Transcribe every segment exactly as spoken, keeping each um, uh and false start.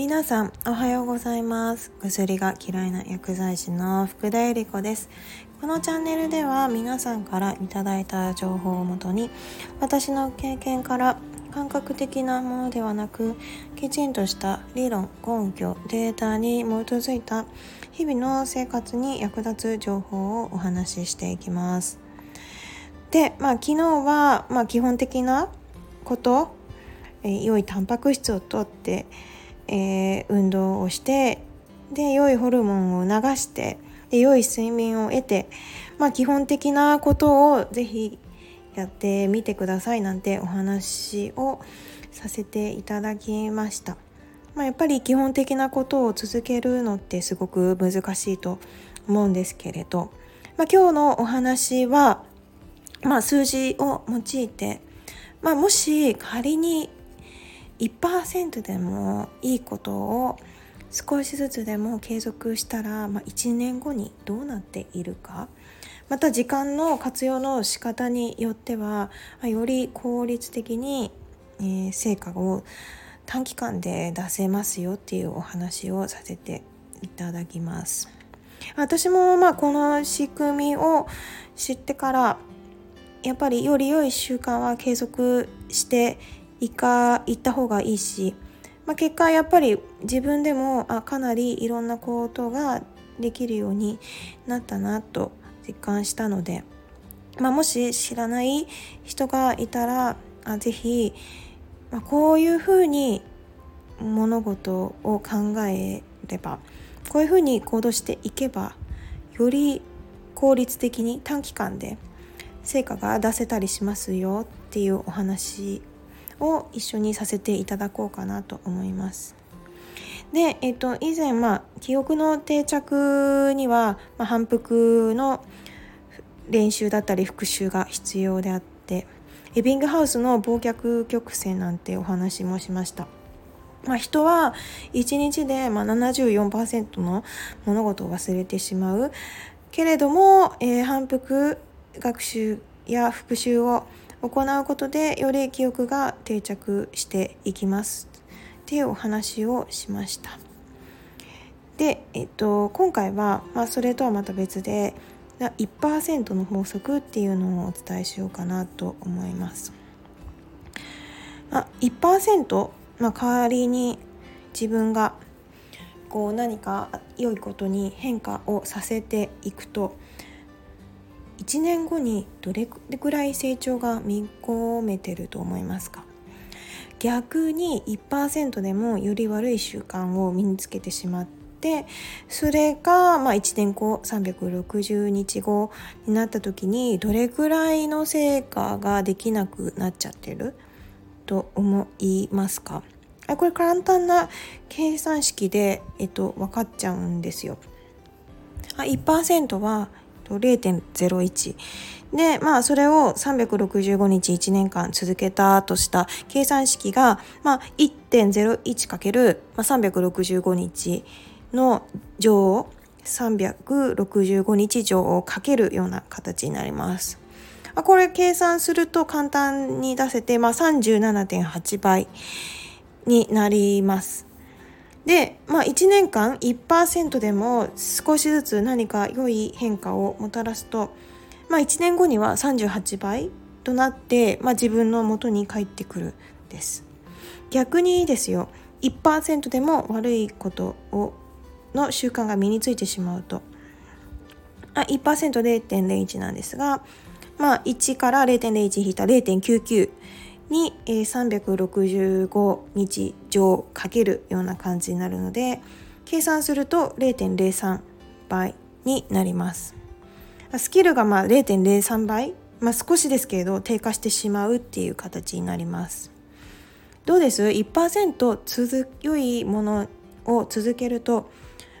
皆さんおはようございます。薬が嫌いな薬剤師の福田由里子です。このチャンネルでは皆さんからいただいた情報をもとに、私の経験から感覚的なものではなく、きちんとした理論、根拠、データに基づいた日々の生活に役立つ情報をお話ししていきます。で、まあ、昨日は、まあ、基本的なこと、えー、良いタンパク質をとって、えー、運動をして、で良いホルモンを流して、で良い睡眠を得て、まあ、基本的なことをぜひやってみてくださいなんてお話をさせていただきました。まあ、やっぱり基本的なことを続けるのってすごく難しいと思うんですけれど、まあ、今日のお話は、まあ、数字を用いて、まあ、もし仮に いちパーセント でもいいことを少しずつでも継続したら、まあ、いちねんごにどうなっているか、また時間の活用の仕方によってはより効率的に成果を短期間で出せますよっていうお話をさせていただきます。私もまあこの仕組みを知ってから、やっぱりより良い習慣は継続していかいった方がいいし、まあ、結果やっぱり自分でもあかなりいろんなことができるようになったなと実感したので、まあ、もし知らない人がいたらあぜひ、まあ、こういうふうに物事を考えれば、こういうふうに行動していけばより効率的に短期間で成果が出せたりしますよっていうお話を一緒にさせていただこうかなと思います。で、えっと、以前、まあ、記憶の定着には、まあ、反復の練習だったり復習が必要であって、エビングハウスの忘却曲線なんてお話もしました。まあ、人はいちにちで、まあ、ななじゅうよんパーセント の物事を忘れてしまうけれども、えー、反復学習や復習を行うことでより記憶が定着していきますっていうお話をしました。で、えっと、今回は、まあ、それとはまた別で いちパーセント の法則っていうのをお伝えしようかなと思います。まあ、いちパーセント、まあ、代わりに自分がこう何か良いことに変化をさせていくと、いちねんごにどれくらい成長が見込めてると思いますか？逆に いちパーセント でもより悪い習慣を身につけてしまって、それがまあいちねんご、さんびゃくろくじゅうにちごになった時にどれくらいの成果ができなくなっちゃってると思いますか？これ簡単な計算式で、えっと、分かっちゃうんですよ。いちパーセント はれいてんぜろいち で、まあ、それをさんびゃくろくじゅうごにちいちねんかん続けたとした計算式が、まあ、いってんぜろいちかけるさんびゃくろくじゅうごにちの乗をさんびゃくろくじゅうごにち乗をかけるような形になります。これ計算すると簡単に出せて、まあ、さんじゅうななてんはちばいになります。で、まあ、いちねんかん いちパーセント でも少しずつ何か良い変化をもたらすと、まあ、いちねんごにはさんじゅうはちばいとなって、まあ、自分の元に返ってくるです。逆にですよ、 いちパーセント でも悪いことをの習慣が身についてしまうと、あ いちパーセント れいてんぜろいち なんですが、まあ、いちから れいてんぜろいち 引いた れいてんきゅうきゅうにさんびゃくろくじゅうごにち乗かけるような感じになるので、計算すると れいてんぜろさんばいになります。スキルがまあ れいてんぜろさんばい、まあ、少しですけれど低下してしまうっていう形になります。どうです？ いちパーセント 続良いものを続けると、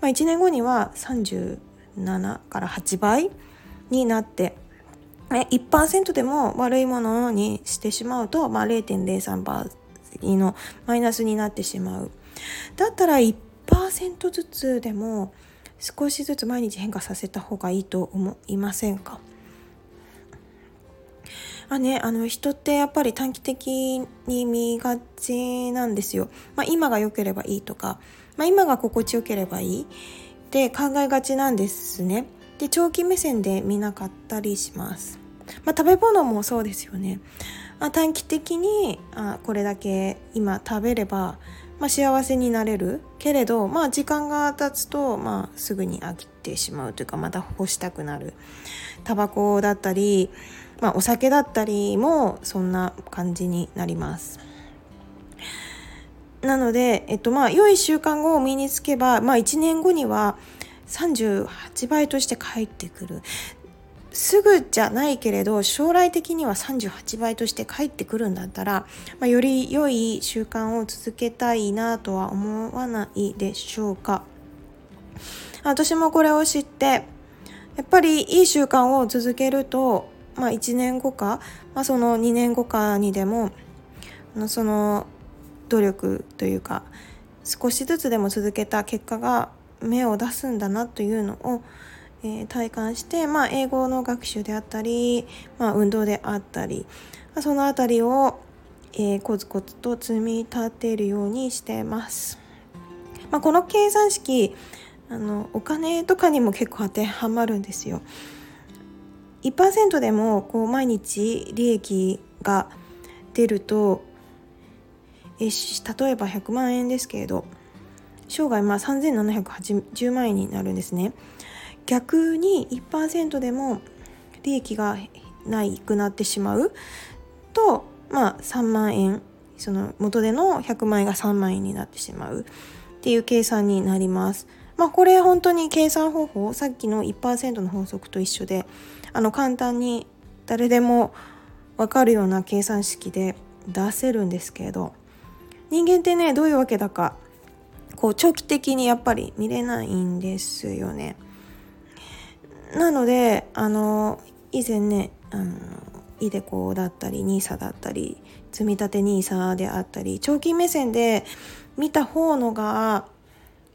まあ、いちねんごにはさんじゅうななからはちばいになって、いちパーセント でも悪いものにしてしまうと、まあ、れいてんぜろさんばいのマイナスになってしまう。だったら いちパーセント ずつでも少しずつ毎日変化させた方がいいと思いませんか？まあね、あの人ってやっぱり短期的に見がちなんですよ。まあ、今が良ければいいとか、まあ、今が心地よければいいって考えがちなんですね。で、長期目線で見なかったりします。まあ、食べ物もそうですよね。あ、短期的にあこれだけ今食べれば、まあ、幸せになれるけれど、まあ、時間が経つと、まあ、すぐに飽きてしまうというか、また欲したくなる。タバコだったり、まあ、お酒だったりもそんな感じになります。なので、えっとまあ、良い習慣を身につけば、まあ、いちねんごにはさんじゅうはちばいとして返ってくる。すぐじゃないけれど将来的にはさんじゅうはちばいとして返ってくるんだったら、まあ、より良い習慣を続けたいなとは思わないでしょうか。私もこれを知ってやっぱりいい習慣を続けると、まあ、いちねんごか、まあ、そのにねんごかにでもその努力というか少しずつでも続けた結果が芽を出すんだなというのを体感して、まあ、英語の学習であったり、まあ、運動であったり、そのあたりを、えー、コツコツと積み立てるようにしてます。まあ、この計算式、あのお金とかにも結構当てはまるんですよ。いちパーセント でもこう毎日利益が出ると、えー、例えばひゃくまんえんですけれど、生涯まあさんぜんななひゃくはちじゅうまんえんになるんですね。逆に いちパーセント でも利益がないくなってしまうと、まあ、さんまんえん、その元でのひゃくまんえんがさんまんえんになってしまうっていう計算になります。まあ、これ本当に計算方法、さっきの いちパーセント の法則と一緒で、あの簡単に誰でも分かるような計算式で出せるんですけれど、人間ってね、どういうわけだかこう長期的にやっぱり見れないんですよね。なのであの以前ね、あのイデコだったり ニーサ だったり積み立て ニーサ であったり長期目線で見た方のが、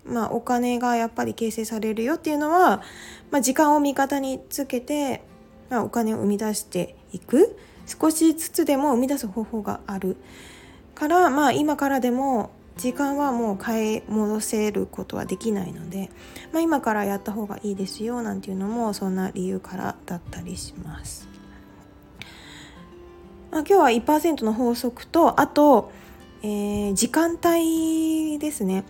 まあ、お金がやっぱり形成されるよっていうのは、まあ、時間を味方につけて、まあ、お金を生み出していく、少しずつでも生み出す方法があるから、まあ、今からでも時間はもう買い戻せることはできないので、まあ、今からやった方がいいですよなんていうのもそんな理由からだったりします。まあ、今日は いちパーセント の法則とあと、えー、時間帯ですね。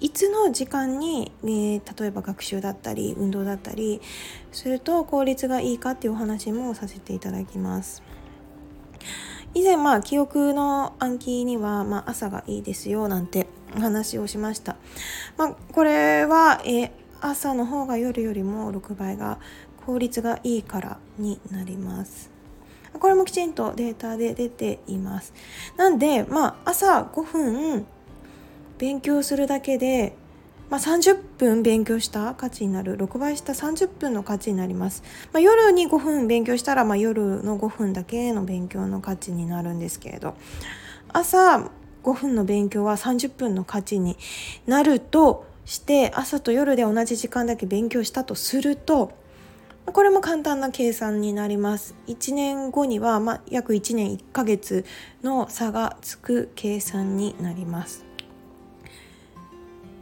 いつの時間に、えー、例えば学習だったり運動だったりすると効率がいいかっていうお話もさせていただきます。以前、まあ、記憶の暗記には、まあ、朝がいいですよなんてお話をしました。まあ、これは、えー、朝の方が夜よりもろくばいが効率がいいからになります。これもきちんとデータで出ています。なんで、まあ、朝ごふん勉強するだけで、まあ、さんじゅっぷん勉強した価値になる、ろくばいしたさんじゅっぷんの価値になります。まあ、夜にごふん勉強したら、まあ、夜のごふんだけの勉強の価値になるんですけれど、朝ごふんの勉強はさんじゅっぷんの価値になるとして、朝と夜で同じ時間だけ勉強したとすると、これも簡単な計算になります。いちねんごには、まあ、約いちねんいっかげつの差がつく計算になります。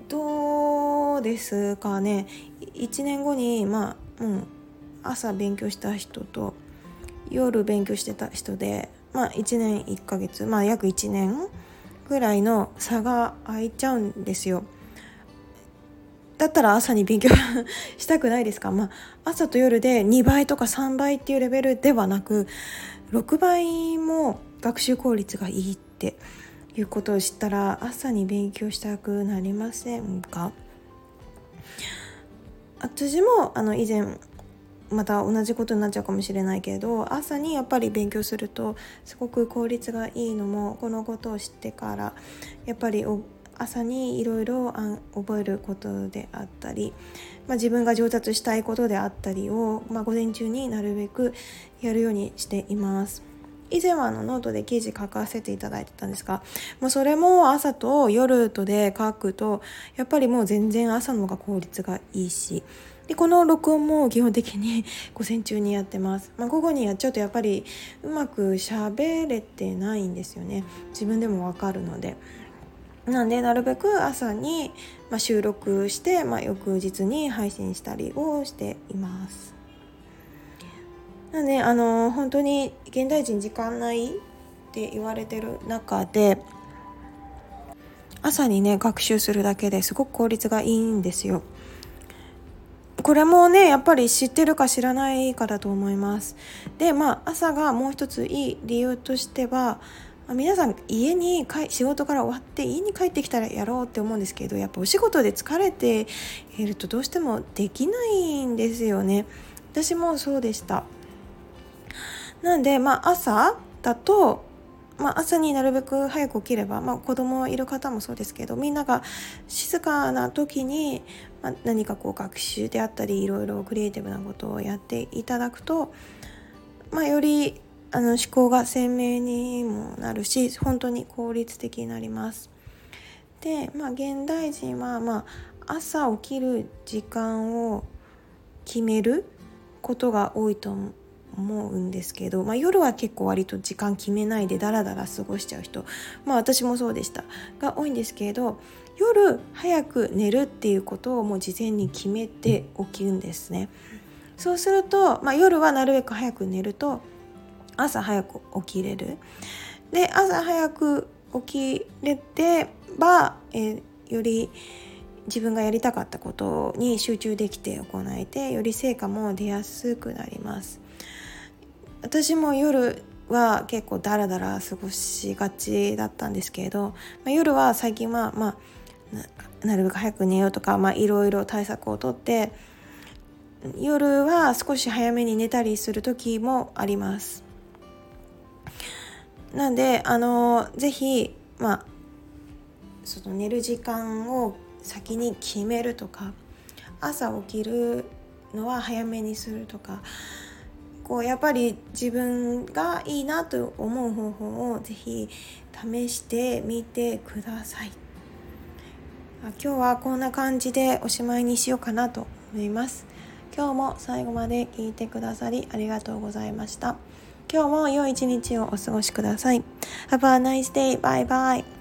どうですかね。いちねんごに、まあ、うん、朝勉強した人と夜勉強してた人で、まあ、いちねんいっかげつ、まあ、約いちねんぐらいの差が空いちゃうんですよ。だったら朝に勉強したくないですか。まあ、朝と夜でにばいとかさんばいっていうレベルではなく、ろくばいも学習効率がいいっていうことを知ったら、朝に勉強したくなりませんか。私もあの以前また同じことになっちゃうかもしれないけれど、朝にやっぱり勉強するとすごく効率がいいのも、このことを知ってからやっぱりお朝にいろいろ覚えることであったり、まあ、自分が上達したいことであったりを、まあ、午前中になるべくやるようにしています。以前はあのノートで記事書かせていただいてたんですが、もうそれも朝と夜とで書くとやっぱりもう全然朝の方が効率がいいし、でこの録音も基本的に午前中にやってます、まあ、午後にやっちゃうとやっぱりうまく喋れてないんですよね。自分でもわかるので、なんでなるべく朝に収録して、まあ、翌日に配信したりをしています。なんであの本当に現代人時間ないって言われてる中で、朝にね学習するだけですごく効率がいいんですよ。これもねやっぱり知ってるか知らないかだと思います。でまあ朝がもう一ついい理由としては、皆さん家に仕事から終わって家に帰ってきたらやろうって思うんですけど、やっぱお仕事で疲れているとどうしてもできないんですよね。私もそうでした。なんでまあ朝だと、まあ、朝になるべく早く起きれば、まあ、子供いる方もそうですけど、みんなが静かな時に、まあ、何かこう学習であったりいろいろクリエイティブなことをやっていただくと、まあ、よりあの思考が鮮明にもなるし本当に効率的になります。で、まあ、現代人は、まあ、朝起きる時間を決めることが多いと思うんですけど、まあ、夜は結構割と時間決めないでダラダラ過ごしちゃう人、まあ、私もそうでしたが多いんですけど、夜早く寝るっていうことをもう事前に決めておきるんですね。そうすると、まあ、夜はなるべく早く寝ると朝早く起きれる。で朝早く起きれてば、えー、より自分がやりたかったことに集中できて行えて、より成果も出やすくなります。私も夜は結構ダラダラ過ごしがちだったんですけれど、まあ、夜は最近は、まあ、な, なるべく早く寝ようとか、まあ、いろいろ対策をとって夜は少し早めに寝たりする時もあります。なんであのぜひ、まあ、その寝る時間を先に決めるとか、朝起きるのは早めにするとか、こうやっぱり自分がいいなと思う方法をぜひ試してみてください。今日はこんな感じでおしまいにしようかなと思います。今日も最後まで聞いてくださりありがとうございました。今日も良い一日をお過ごしください。 Have a nice day. Bye bye.